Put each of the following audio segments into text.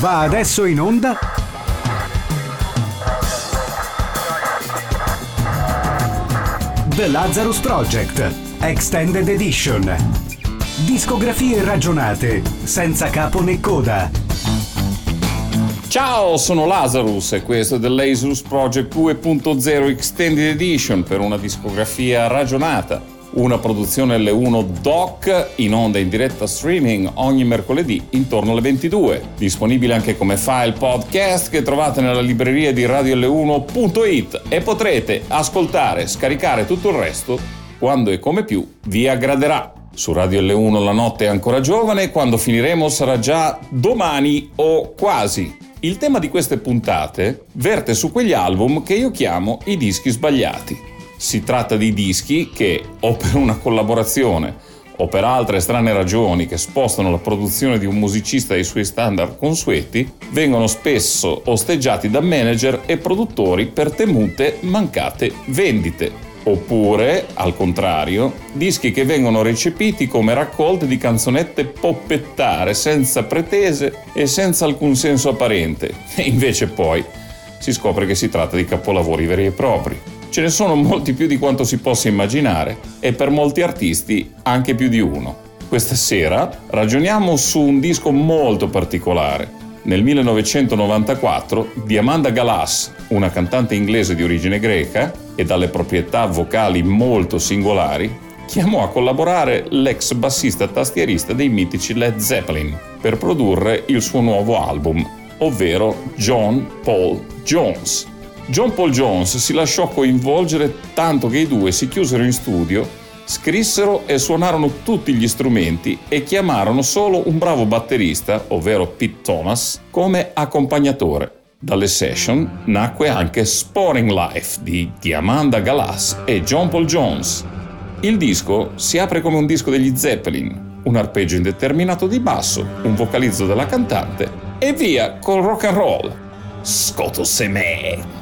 Va adesso in onda The Lazarus Project Extended Edition. Discografie ragionate, senza capo né coda. Ciao, sono Lazarus e questo è The Lazarus Project 2.0 Extended Edition per una discografia ragionata. Una produzione L1 Doc in onda in diretta streaming ogni mercoledì intorno alle 22. Disponibile anche come file podcast che trovate nella libreria di radioL1.it e potrete ascoltare, scaricare tutto il resto quando e come più vi aggraderà. Su Radio L1 la notte è ancora giovane, quando finiremo sarà già domani o quasi. Il tema di queste puntate verte su quegli album che io chiamo i dischi sbagliati. Si tratta di dischi che, o per una collaborazione o per altre strane ragioni che spostano la produzione di un musicista ai suoi standard consueti, vengono spesso osteggiati da manager e produttori per temute mancate vendite. Oppure, al contrario, dischi che vengono recepiti come raccolte di canzonette poppettare, senza pretese e senza alcun senso apparente. E invece poi si scopre che si tratta di capolavori veri e propri. Ce ne sono molti più di quanto si possa immaginare e per molti artisti anche più di uno. Questa sera ragioniamo su un disco molto particolare. Nel 1994 Diamanda Galàs, una cantante inglese di origine greca e dalle proprietà vocali molto singolari, chiamò a collaborare l'ex bassista tastierista dei mitici Led Zeppelin per produrre il suo nuovo album, ovvero John Paul Jones. John Paul Jones si lasciò coinvolgere tanto che i due si chiusero in studio, scrissero e suonarono tutti gli strumenti e chiamarono solo un bravo batterista, ovvero Pete Thomas, come accompagnatore. Dalle session nacque anche Sporting Life di Diamanda Galàs e John Paul Jones. Il disco si apre come un disco degli Zeppelin, un arpeggio indeterminato di basso, un vocalizzo della cantante e via col rock and roll. Skotoseme!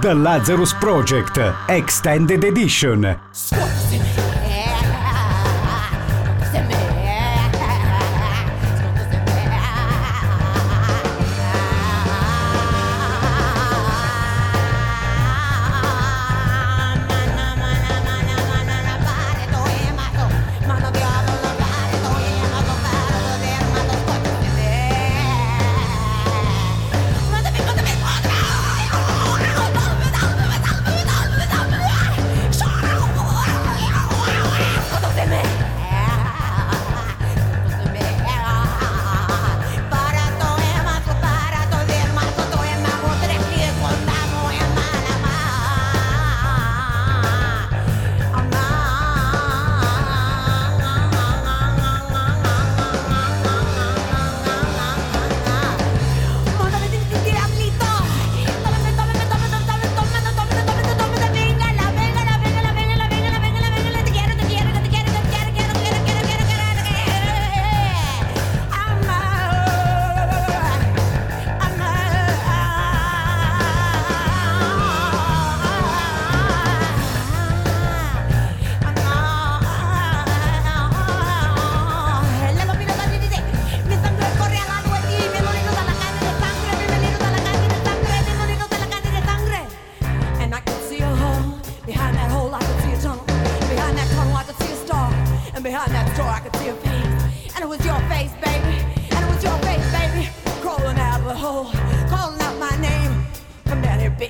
The Lazarus Project Extended Edition.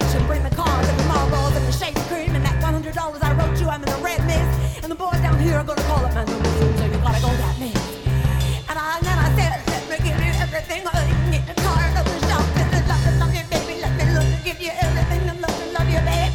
ocean, breaming cars and the Marlboros and the shades of cream. And that $100 I wrote you, I'm in the red mist. And the boys down here are gonna call up my number soon, so you gotta go that mist. And then I said, let me give you everything. I can get the car, go to the shop, and the love you, baby. Let me look and give you everything. And love you, baby.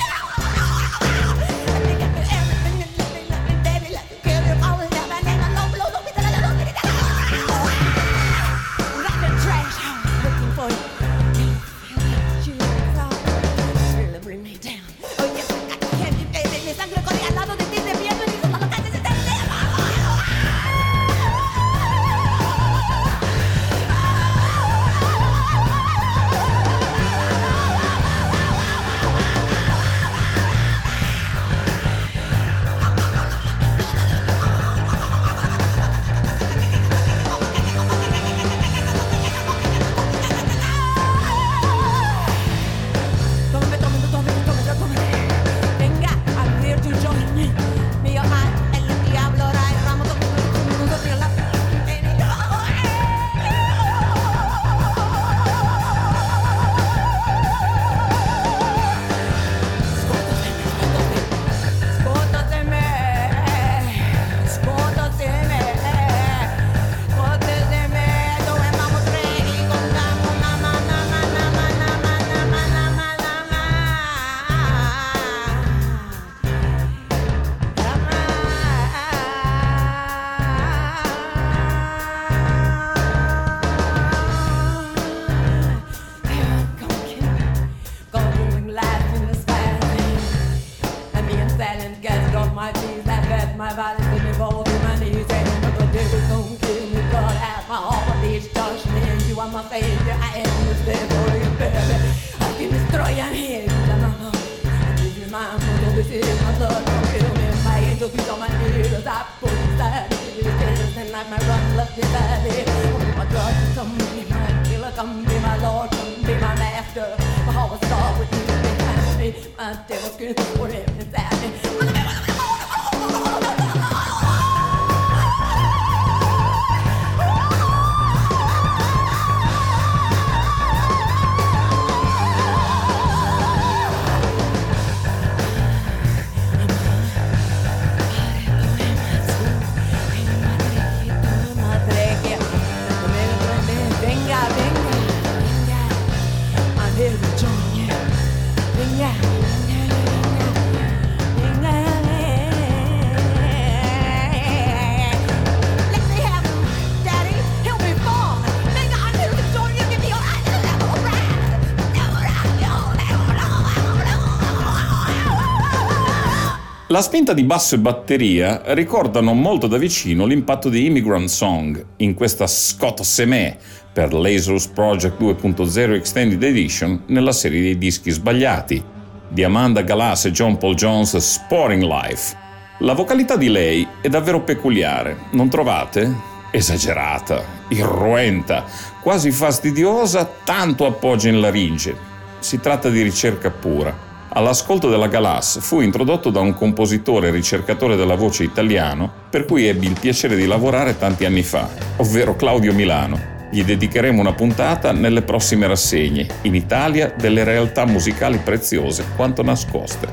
La spinta di basso e batteria ricordano molto da vicino l'impatto di Immigrant Song in questa Skotoseme per Lazarus Project 2.0 Extended Edition nella serie dei dischi sbagliati, Diamanda Galàs e John Paul Jones Sporting Life. La vocalità di lei è davvero peculiare, non trovate? Esagerata, irruenta, quasi fastidiosa, tanto appoggio in laringe. Si tratta di ricerca pura. All'ascolto della Galàs fu introdotto da un compositore e ricercatore della voce italiano per cui ebbi il piacere di lavorare tanti anni fa, ovvero Claudio Milano. Gli dedicheremo una puntata nelle prossime rassegne, in Italia delle realtà musicali preziose quanto nascoste.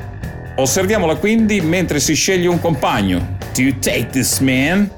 Osserviamola quindi mentre si sceglie un compagno. Do you take this man?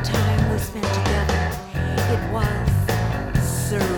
Time we spent together, it was serene.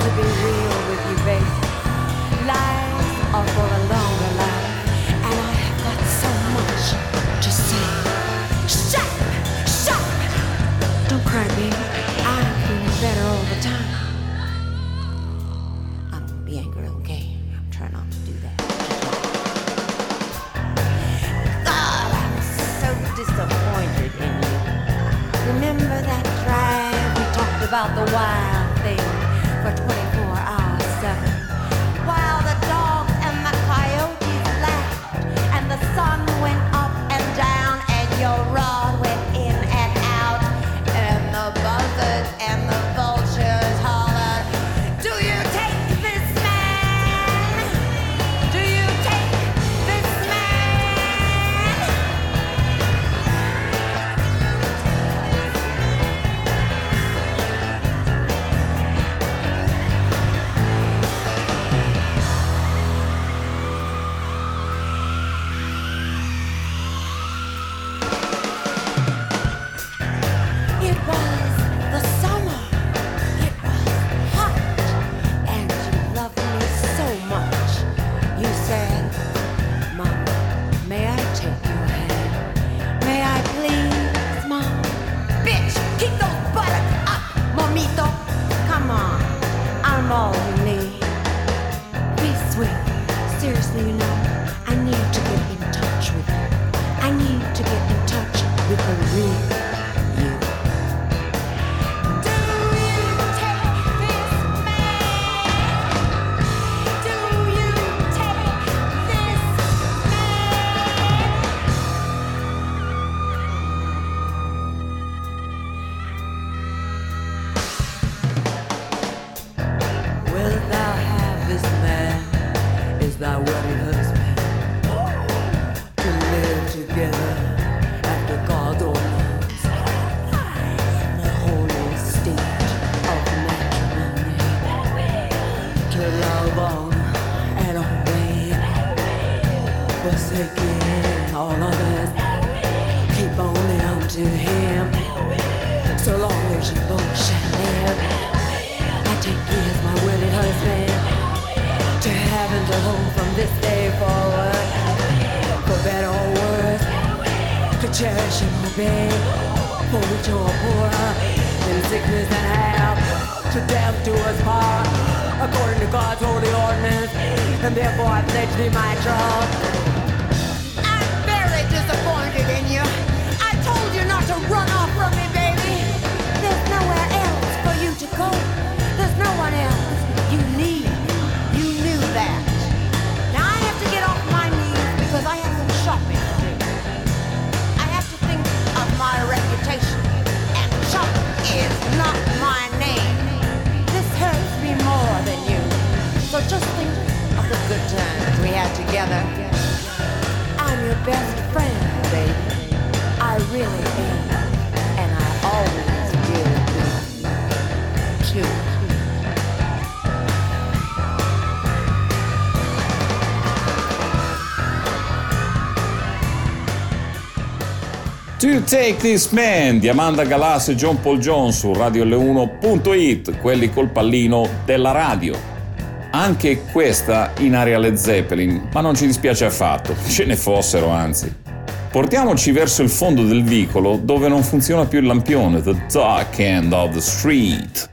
to be real with you, babe. Lives are for a longer life, and I have got so much to say. Shut up! Shut up! Don't cry, baby. I'm feeling better all the time. I'm gonna be angry, okay? I'm trying not to do that. God, I'm so disappointed in you. Remember that drive we talked about, the wild thing? For 24 hours, 7. While the dogs and the coyotes laughed, and the sun went up and down, and your rod went in and out, and the buzzards and the vultures hollered, do you take this man? Do you take this man? To Take This Man, Diamanda Galàs e John Paul Jones su RadioL1.it, quelli col pallino della radio. Anche questa in area Led Zeppelin, ma non ci dispiace affatto, ce ne fossero anzi. Portiamoci verso il fondo del vicolo dove non funziona più il lampione, the dark end of the street.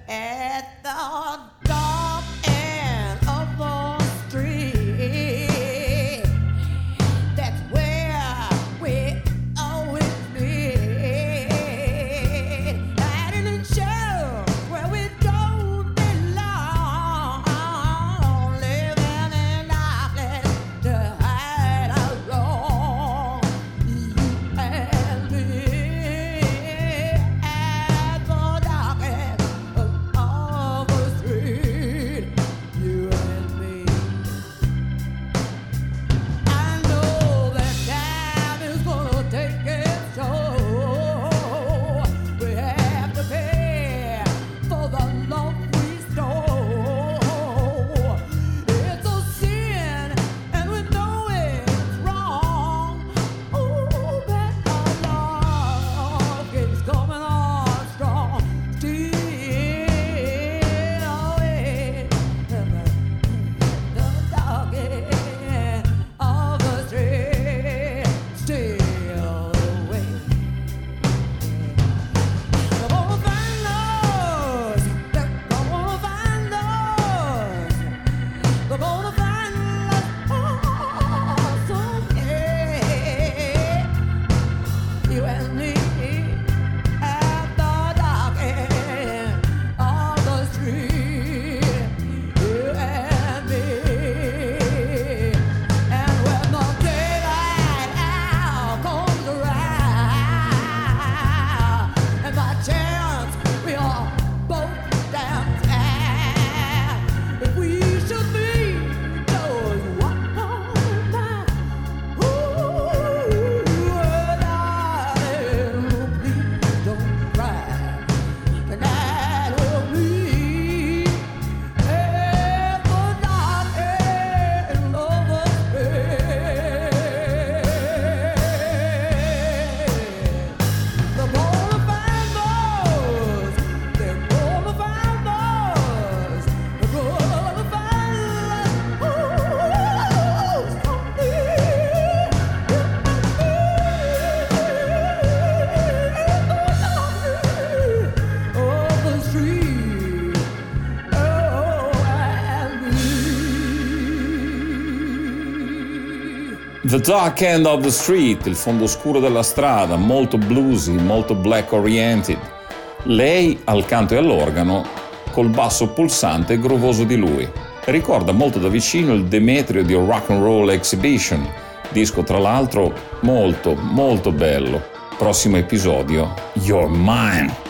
The Dark End of the Street, il fondo oscuro della strada, molto bluesy, molto black oriented. Lei al canto e all'organo, col basso pulsante e gruvoso di lui. Ricorda molto da vicino il Demetrio di Rock and Roll Exhibition, disco tra l'altro molto, molto bello. Prossimo episodio, You're Mine!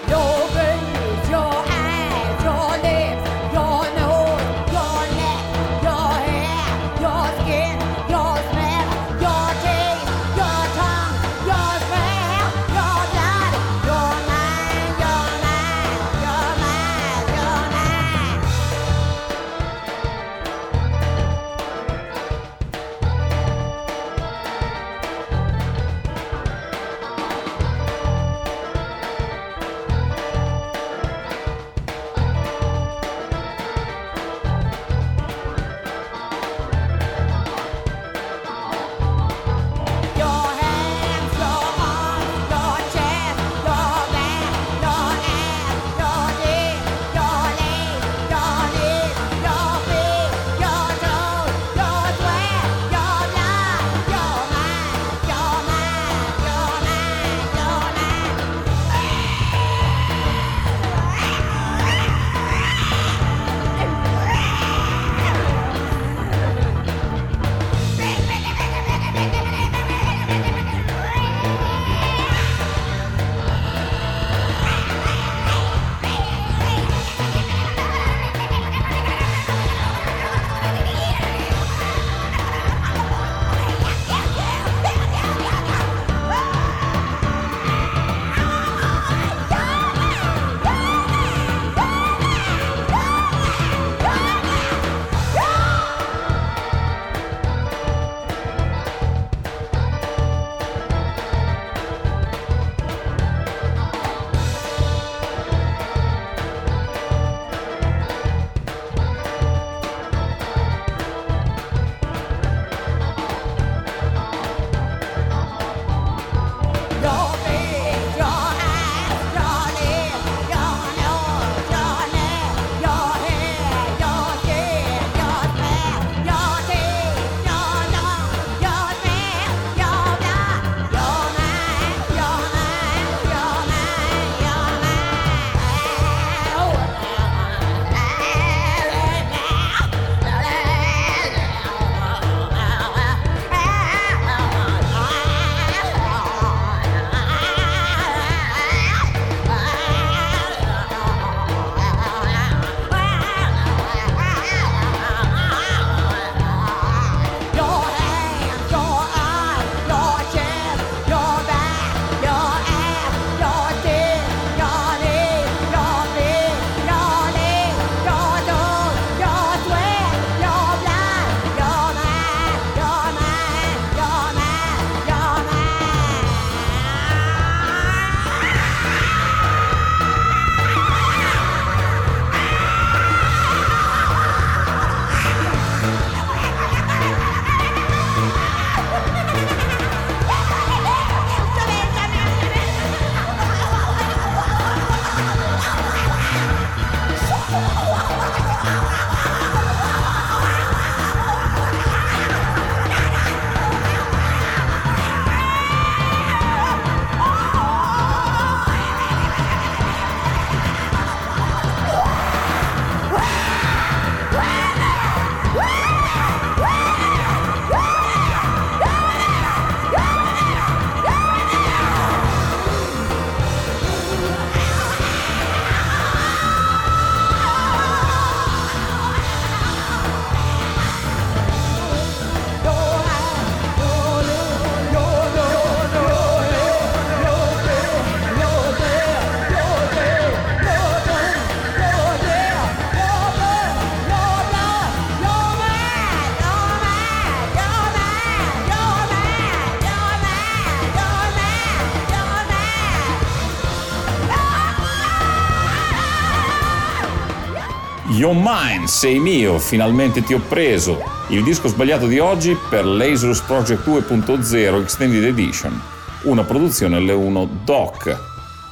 You're Mine, sei mio, finalmente ti ho preso. Il disco sbagliato di oggi per Lazarus Project 2.0 Extended Edition, una produzione L1 Doc.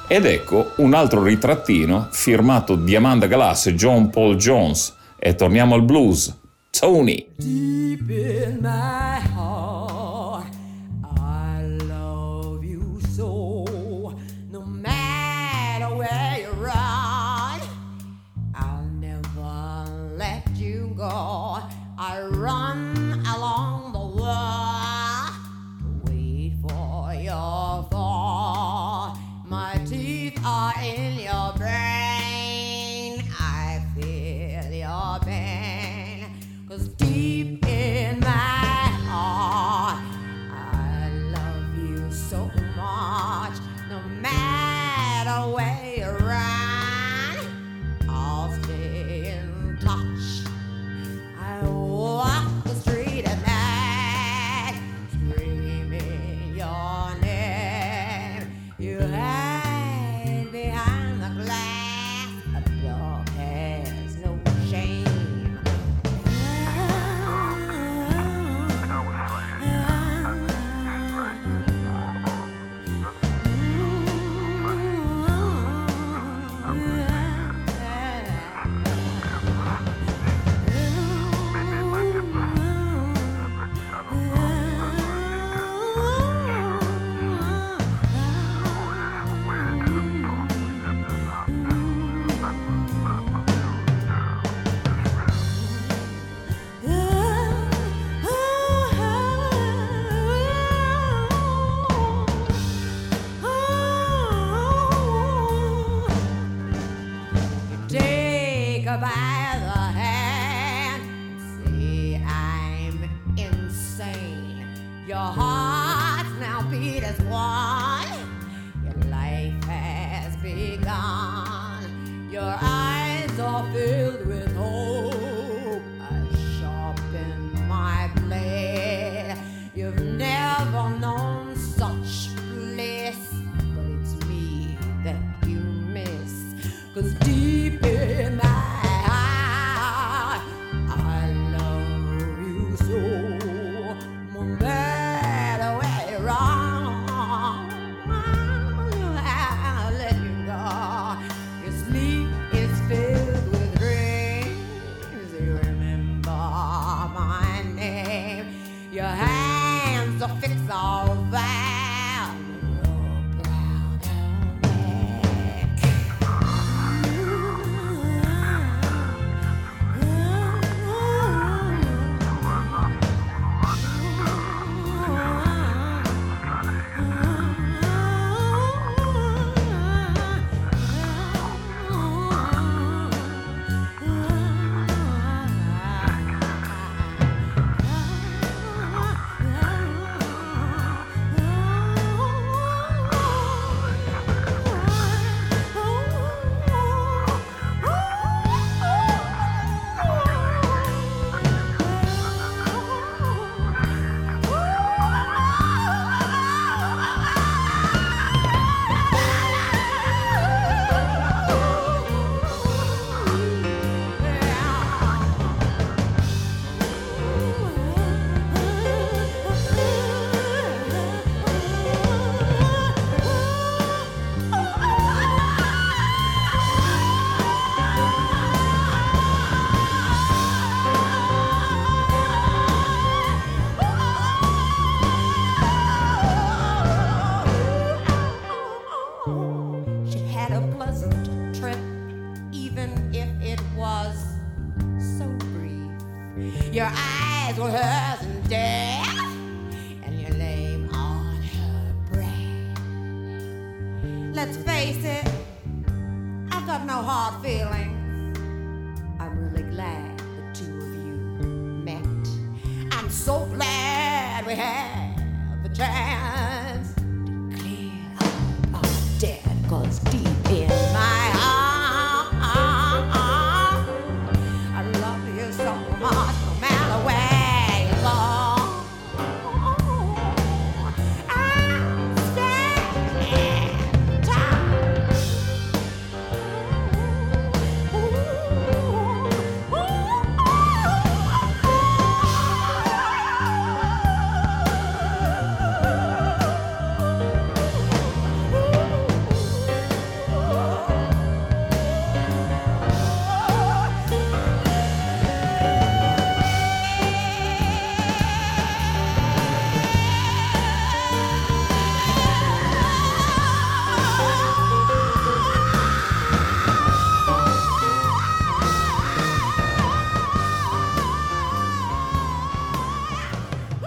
Ed ecco un altro ritrattino firmato Diamanda Galàs e John Paul Jones. E torniamo al blues. Tony. Deep in my heart. go. I run along the wall to wait for your fall. My teeth are in your brain. I feel your pain. 'Cause deep in my heart, I love you so much. No matter where you run, I'll stay in touch. I walk the street at night, screaming your name. You hide behind the glass, a dog has no shame. Take her by the hand, say I'm insane. Your heart's now beat as one. Your life has begun. Your eyes are filled with hope. I sharpen my blade. You've never known such bliss, but it's me that you miss. 'Cause deep in my heart, I love you so. No matter where you're wrong, I'll let you go. Your sleep is filled with dreams. You remember my name. Your hands are fixed on that.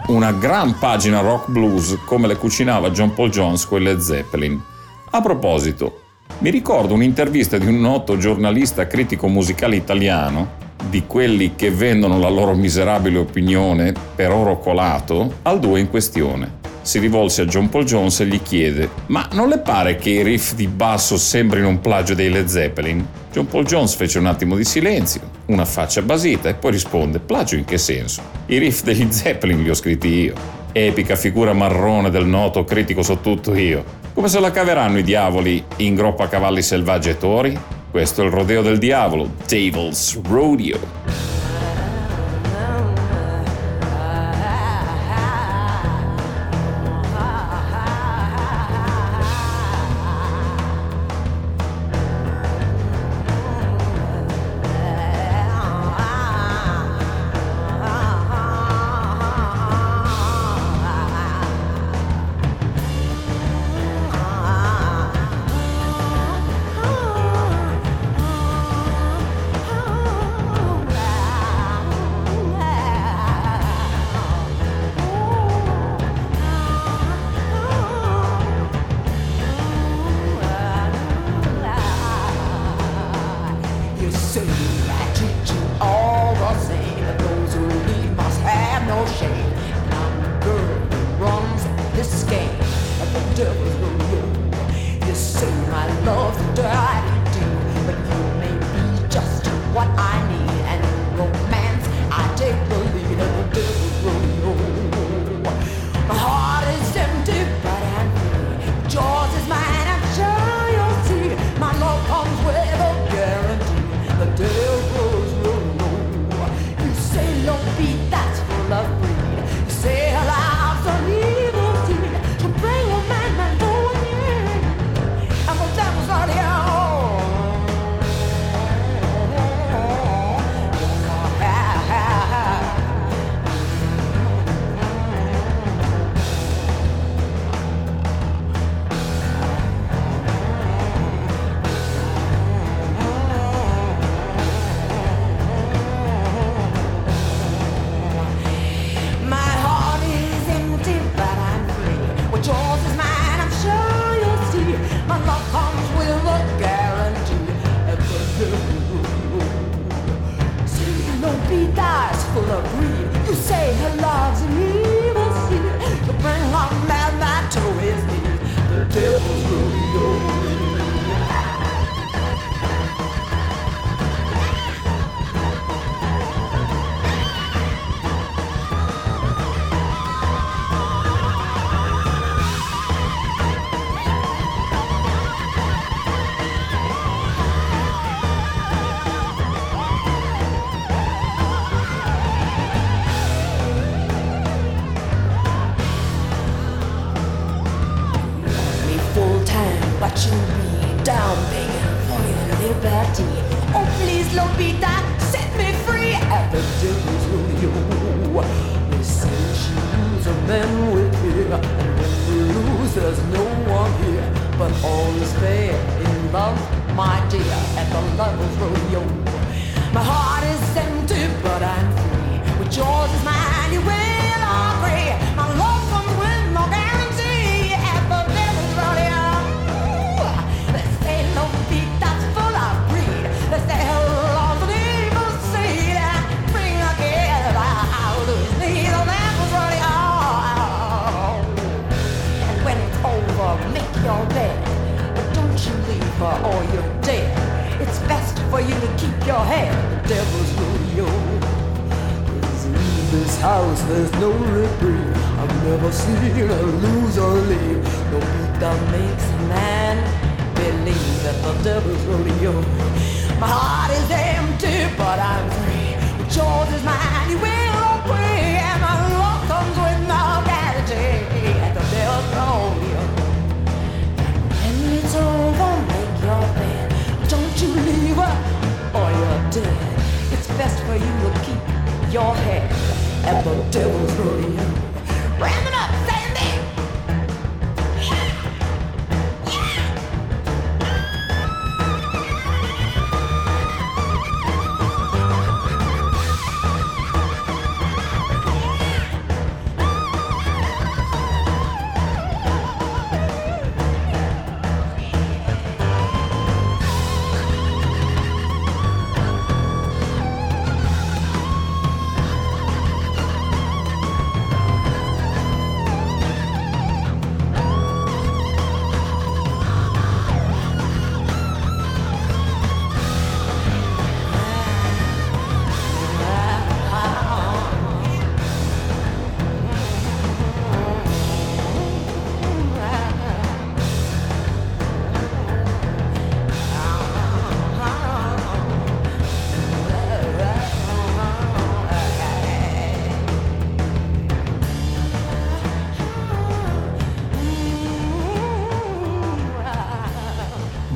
una gran pagina rock blues come le cucinava John Paul Jones con Led Zeppelin. A proposito, mi ricordo un'intervista di un noto giornalista critico musicale italiano, di quelli che vendono la loro miserabile opinione per oro colato, al duo in questione. Si rivolse a John Paul Jones e gli chiede: ma non le pare che i riff di basso sembrino un plagio dei Led Zeppelin? John Paul Jones fece un attimo di silenzio, una faccia basita, e poi risponde: plagio in che senso? I riff degli Zeppelin li ho scritti io. Epica figura marrone del noto critico so tutto io. Come se la caveranno i diavoli in groppa a cavalli selvaggi e tori? Questo è il rodeo del diavolo, Devil's Rodeo.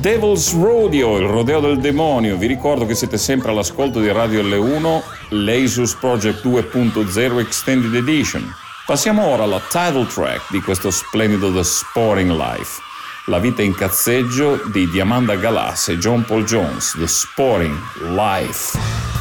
Devil's Rodeo, il rodeo del demonio. Vi ricordo che siete sempre all'ascolto di Radio L1, Lazarus Project 2.0 Extended Edition. Passiamo ora alla title track di questo splendido The Sporting Life, la vita in cazzeggio di Diamanda Galàs e John Paul Jones, The Sporting Life.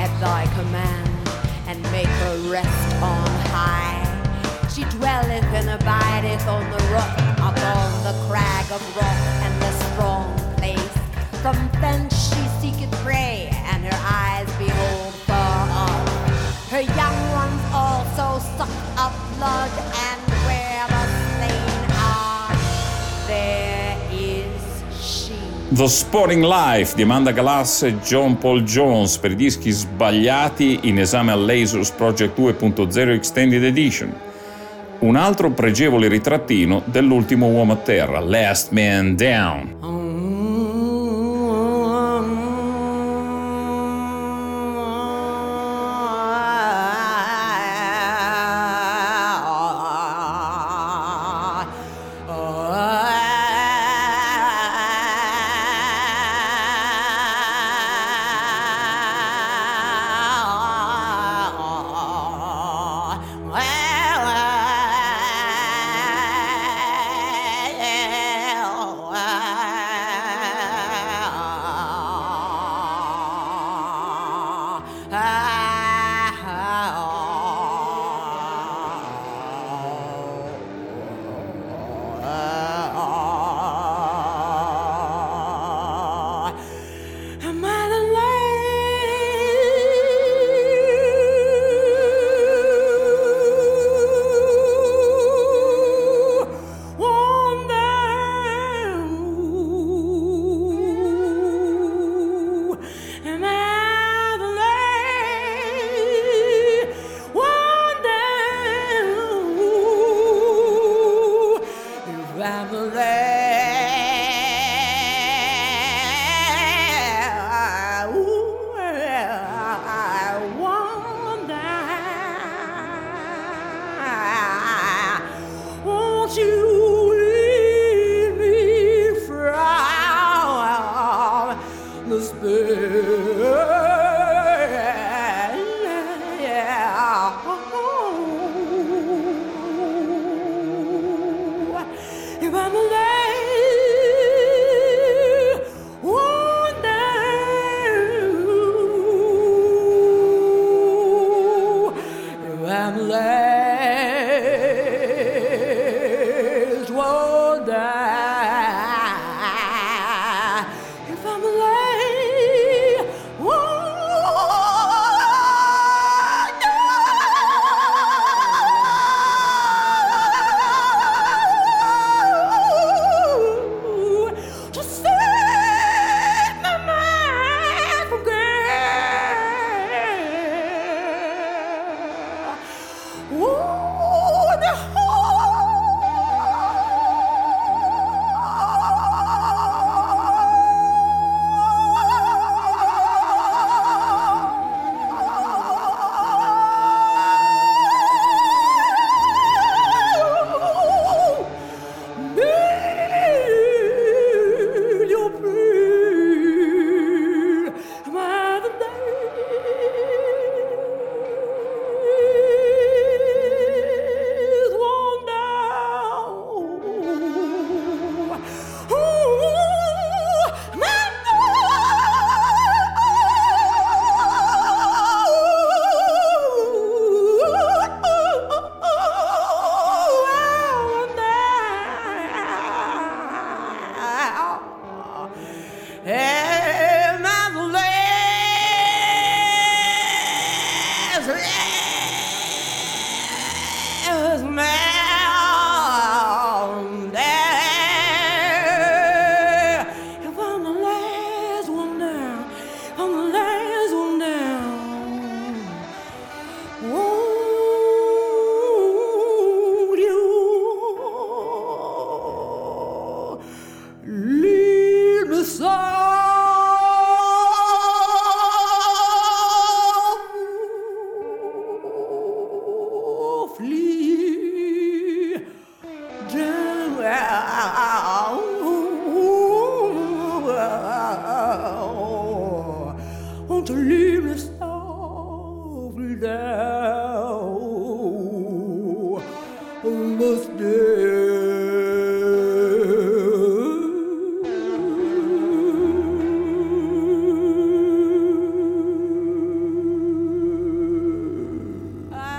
At thy command and make her rest on high. even abideth on the rock, upon the crag of rock and the strong place. From thence she seeketh prey, and her eyes behold far off. Her young ones also suck up blood, and where the slain are, there is she. The Sporting Life, Diamanda Galàs e John Paul Jones, per i dischi sbagliati, in esame al Lazarus Project 2.0 Extended Edition. Un altro pregevole ritrattino dell'ultimo uomo a terra, Last Man Down.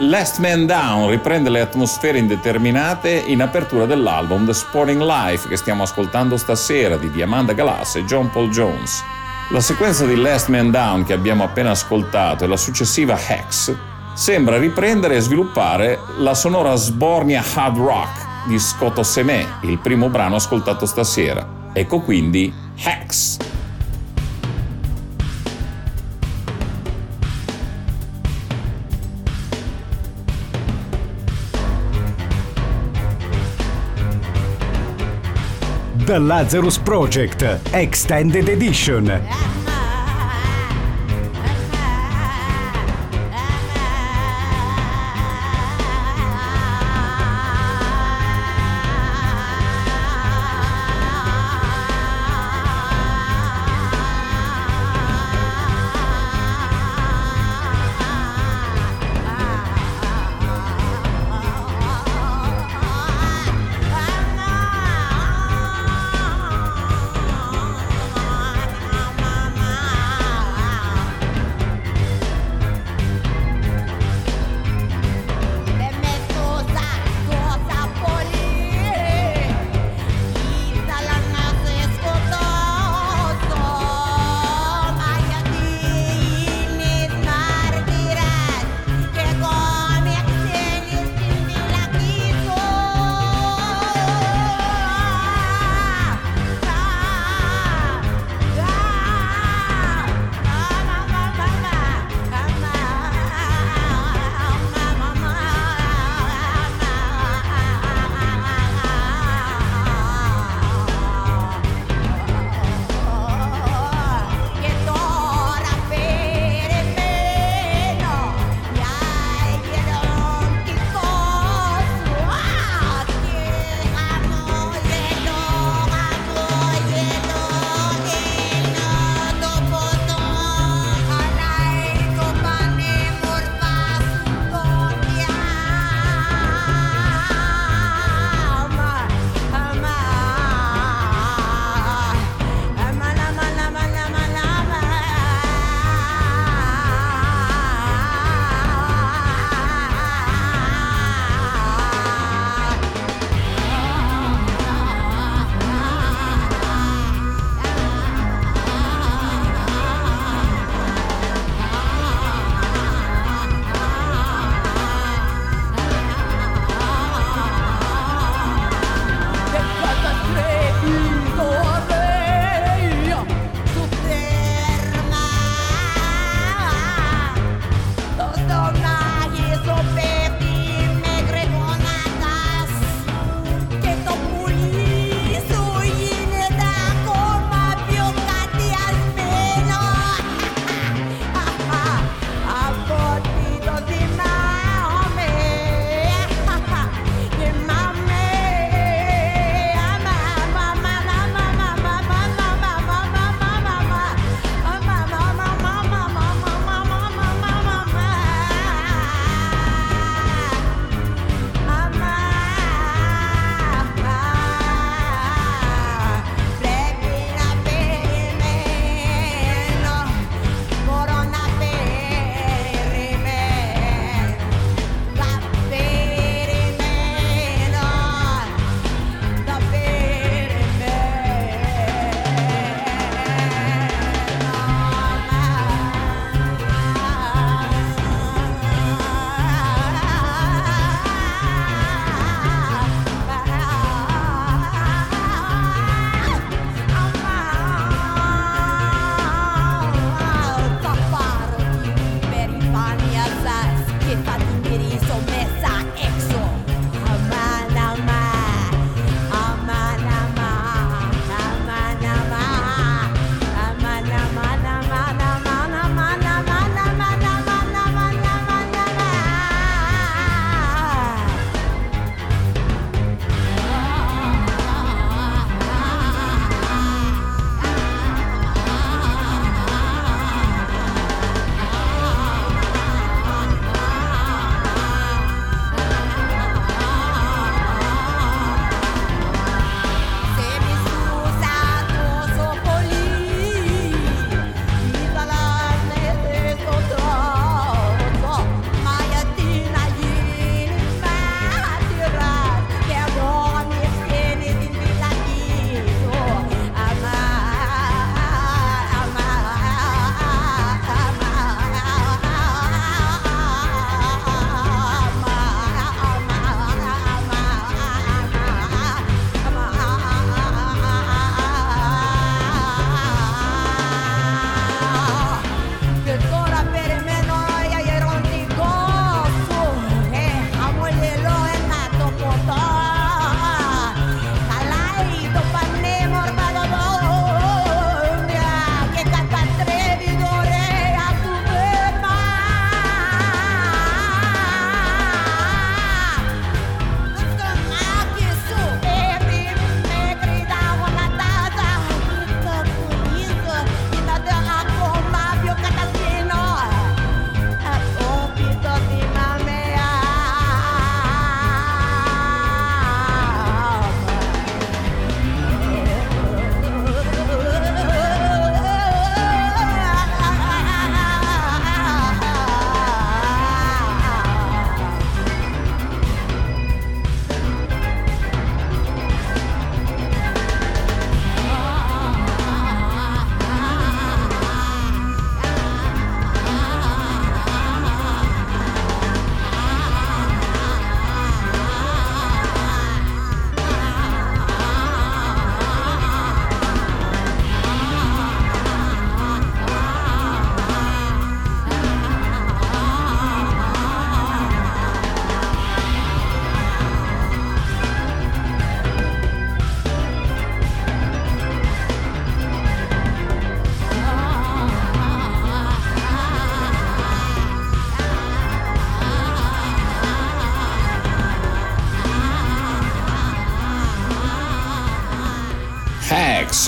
Last Man Down riprende le atmosfere indeterminate in apertura dell'album The Sporting Life che stiamo ascoltando stasera di Diamanda Galàs e John Paul Jones. La sequenza di Last Man Down che abbiamo appena ascoltato e la successiva Hex sembra riprendere e sviluppare la sonora sbornia hard rock di Skotoseme, il primo brano ascoltato stasera. Ecco quindi Hex. The Lazarus Project Extended Edition.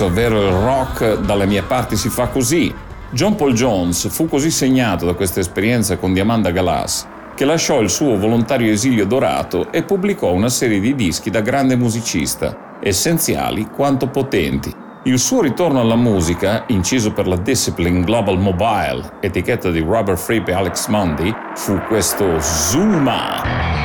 ovvero il rock dalle mie parti si fa così. John Paul Jones fu così segnato da questa esperienza con Diamanda Galàs che lasciò il suo volontario esilio dorato e pubblicò una serie di dischi da grande musicista, essenziali quanto potenti. Il suo ritorno alla musica, inciso per la Discipline Global Mobile, etichetta di Robert Fripp e Alex Mundy, fu questo Zuma.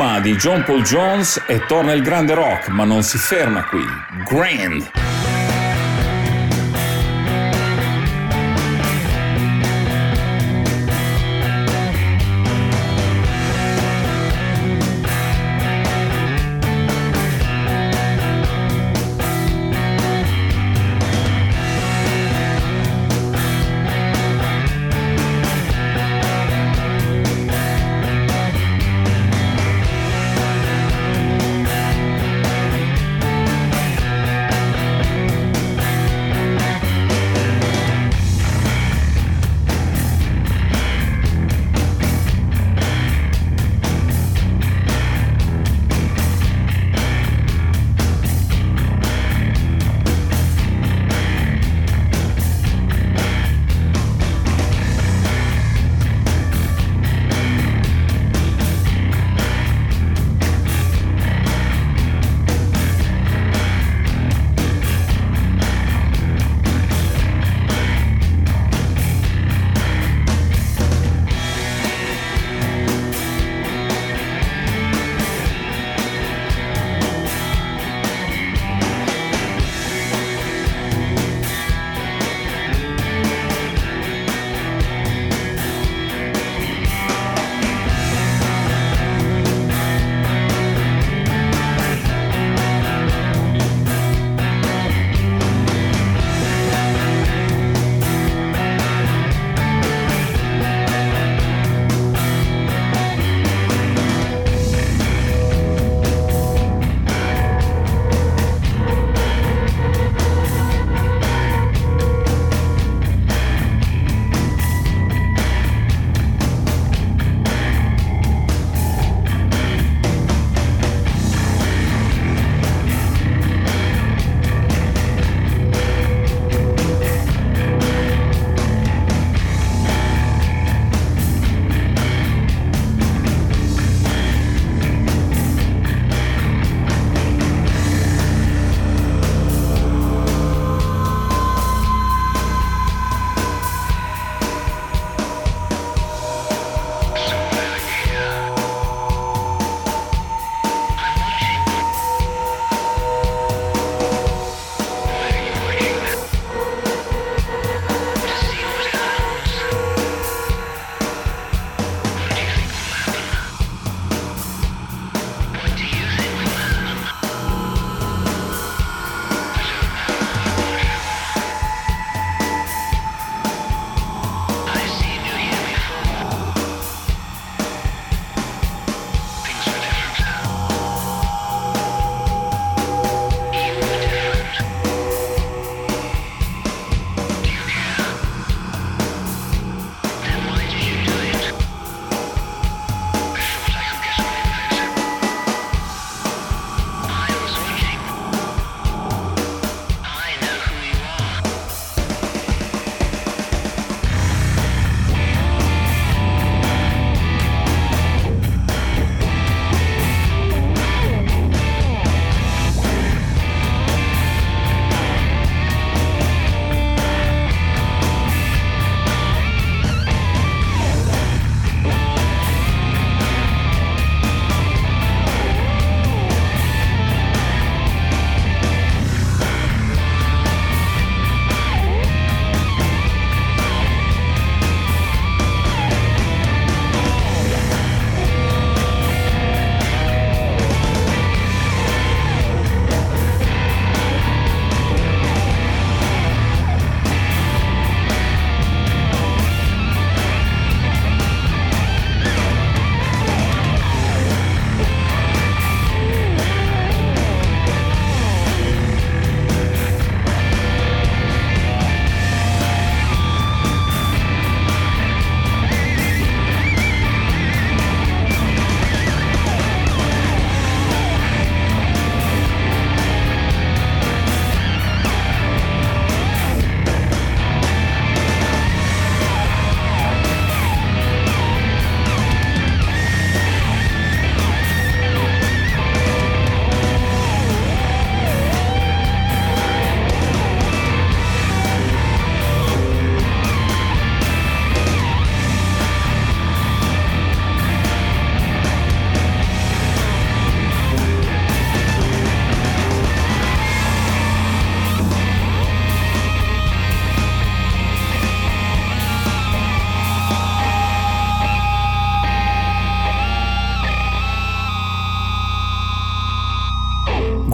Suma di John Paul Jones e torna il grande rock, ma non si ferma qui. Grand!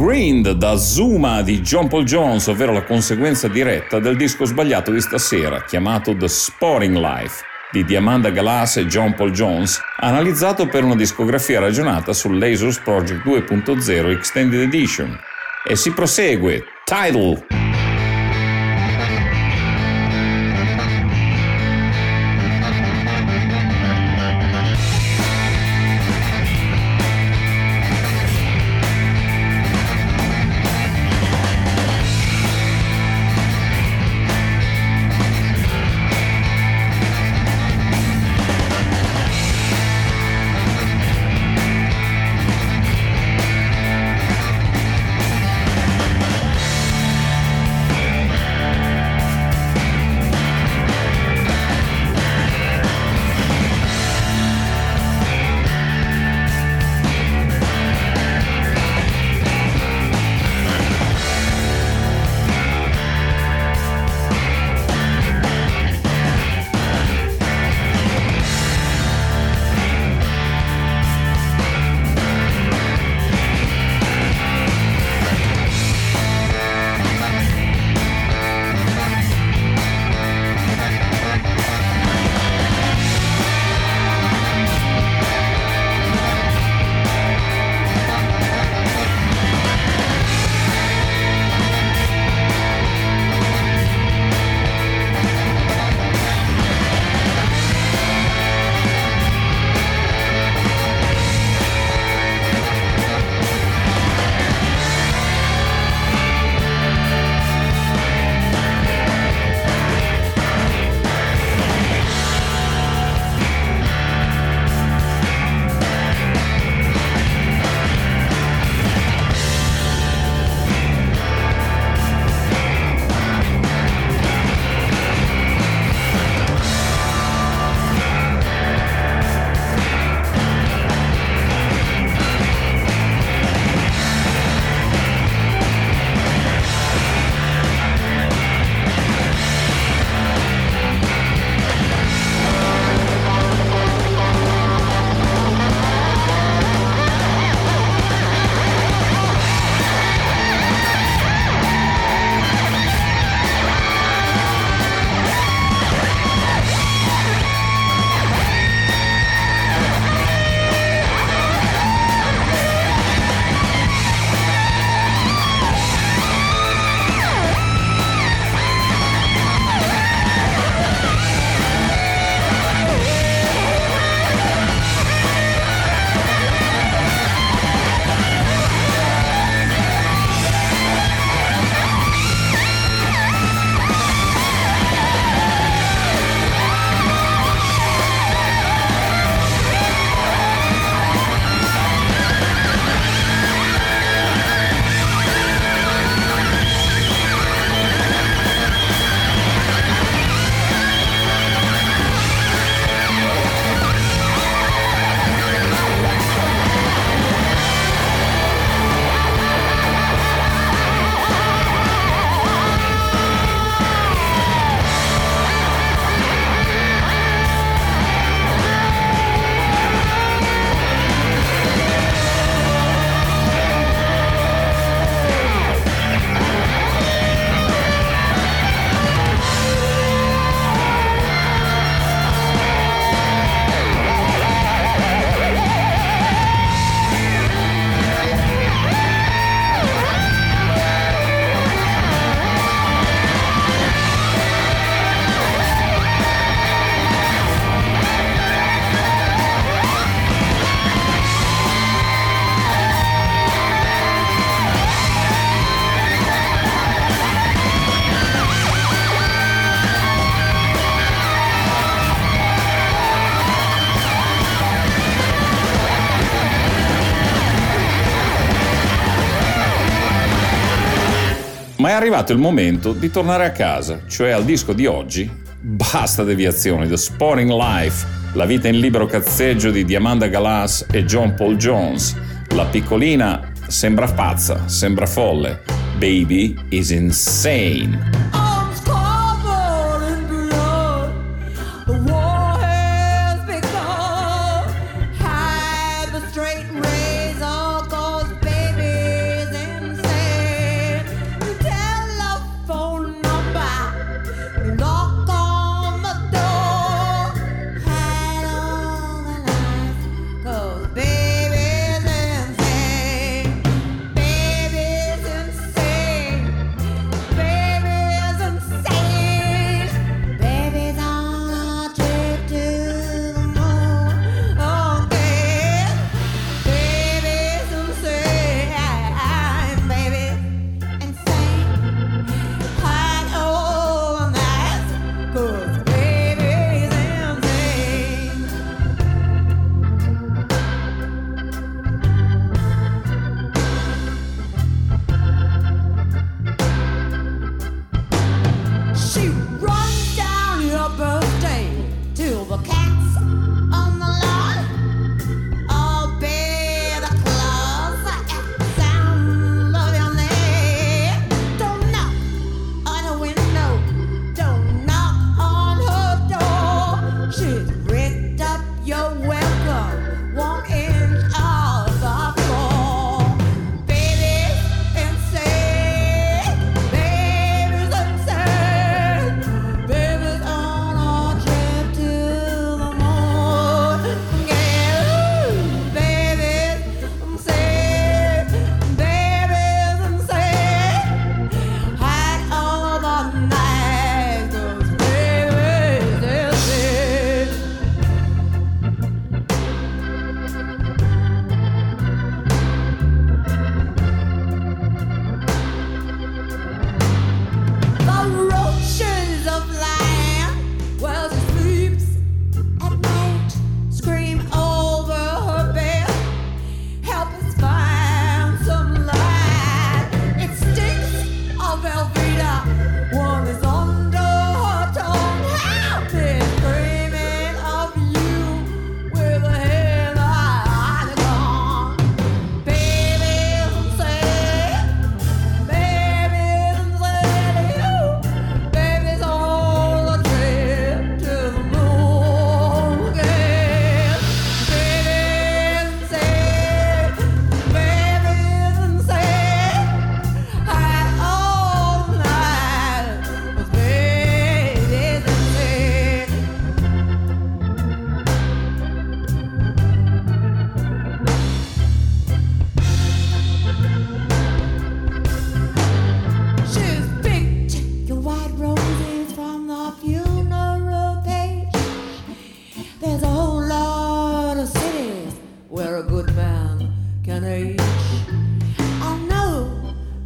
Grind da Zuma di John Paul Jones, ovvero la conseguenza diretta del disco sbagliato di stasera, chiamato The Sporting Life, di Diamanda Galàs e John Paul Jones, analizzato per una discografia ragionata sul Lazarus Project 2.0 Extended Edition. E si prosegue, Tidal! Ma è arrivato il momento di tornare a casa, cioè al disco di oggi. Basta deviazioni, The Sporting Life, la vita in libero cazzeggio di Diamanda Galàs e John Paul Jones. La piccolina sembra pazza, sembra folle. Baby is insane.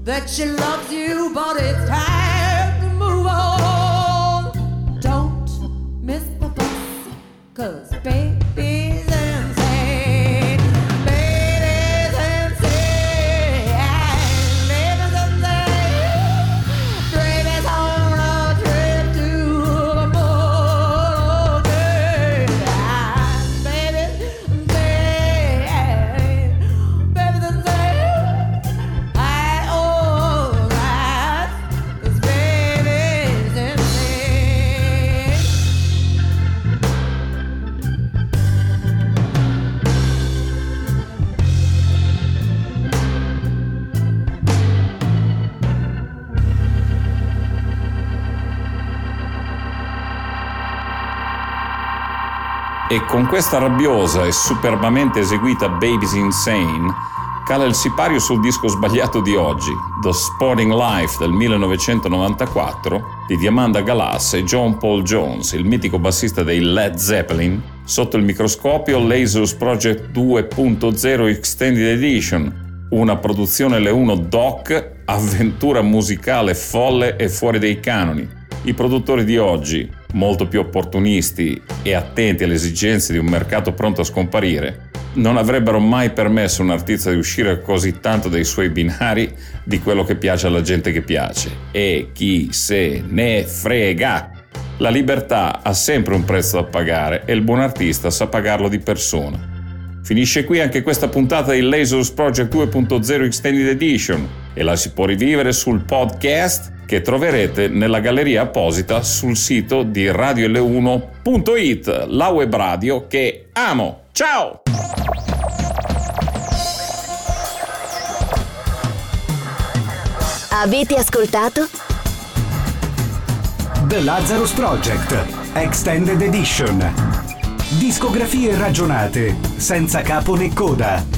that she loves you, but it's time to move on. Don't miss the bus, 'cause baby's insane. Baby's insane. Baby's insane. Baby's on a trip to the moon. Baby's insane. Baby's insane. I owe that, 'cause baby's insane. E con questa rabbiosa e superbamente eseguita Baby's Insane cala il sipario sul disco sbagliato di oggi, The Sporting Life del 1994 di Diamanda Galàs e John Paul Jones, il mitico bassista dei Led Zeppelin, sotto il microscopio Lazarus Project 2.0 Extended Edition, una produzione L1 doc, avventura musicale folle e fuori dei canoni. I produttori di oggi, molto più opportunisti e attenti alle esigenze di un mercato pronto a scomparire, non avrebbero mai permesso a un artista di uscire così tanto dai suoi binari di quello che piace alla gente che piace. E chi se ne frega? La libertà ha sempre un prezzo da pagare e il buon artista sa pagarlo di persona. Finisce qui anche questa puntata di Lazarus Project 2.0 Extended Edition e la si può rivivere sul podcast che troverete nella galleria apposita sul sito di radioL1.it, la web radio che amo. Ciao! Avete ascoltato? The Lazarus Project Extended Edition. Discografie ragionate, senza capo né coda.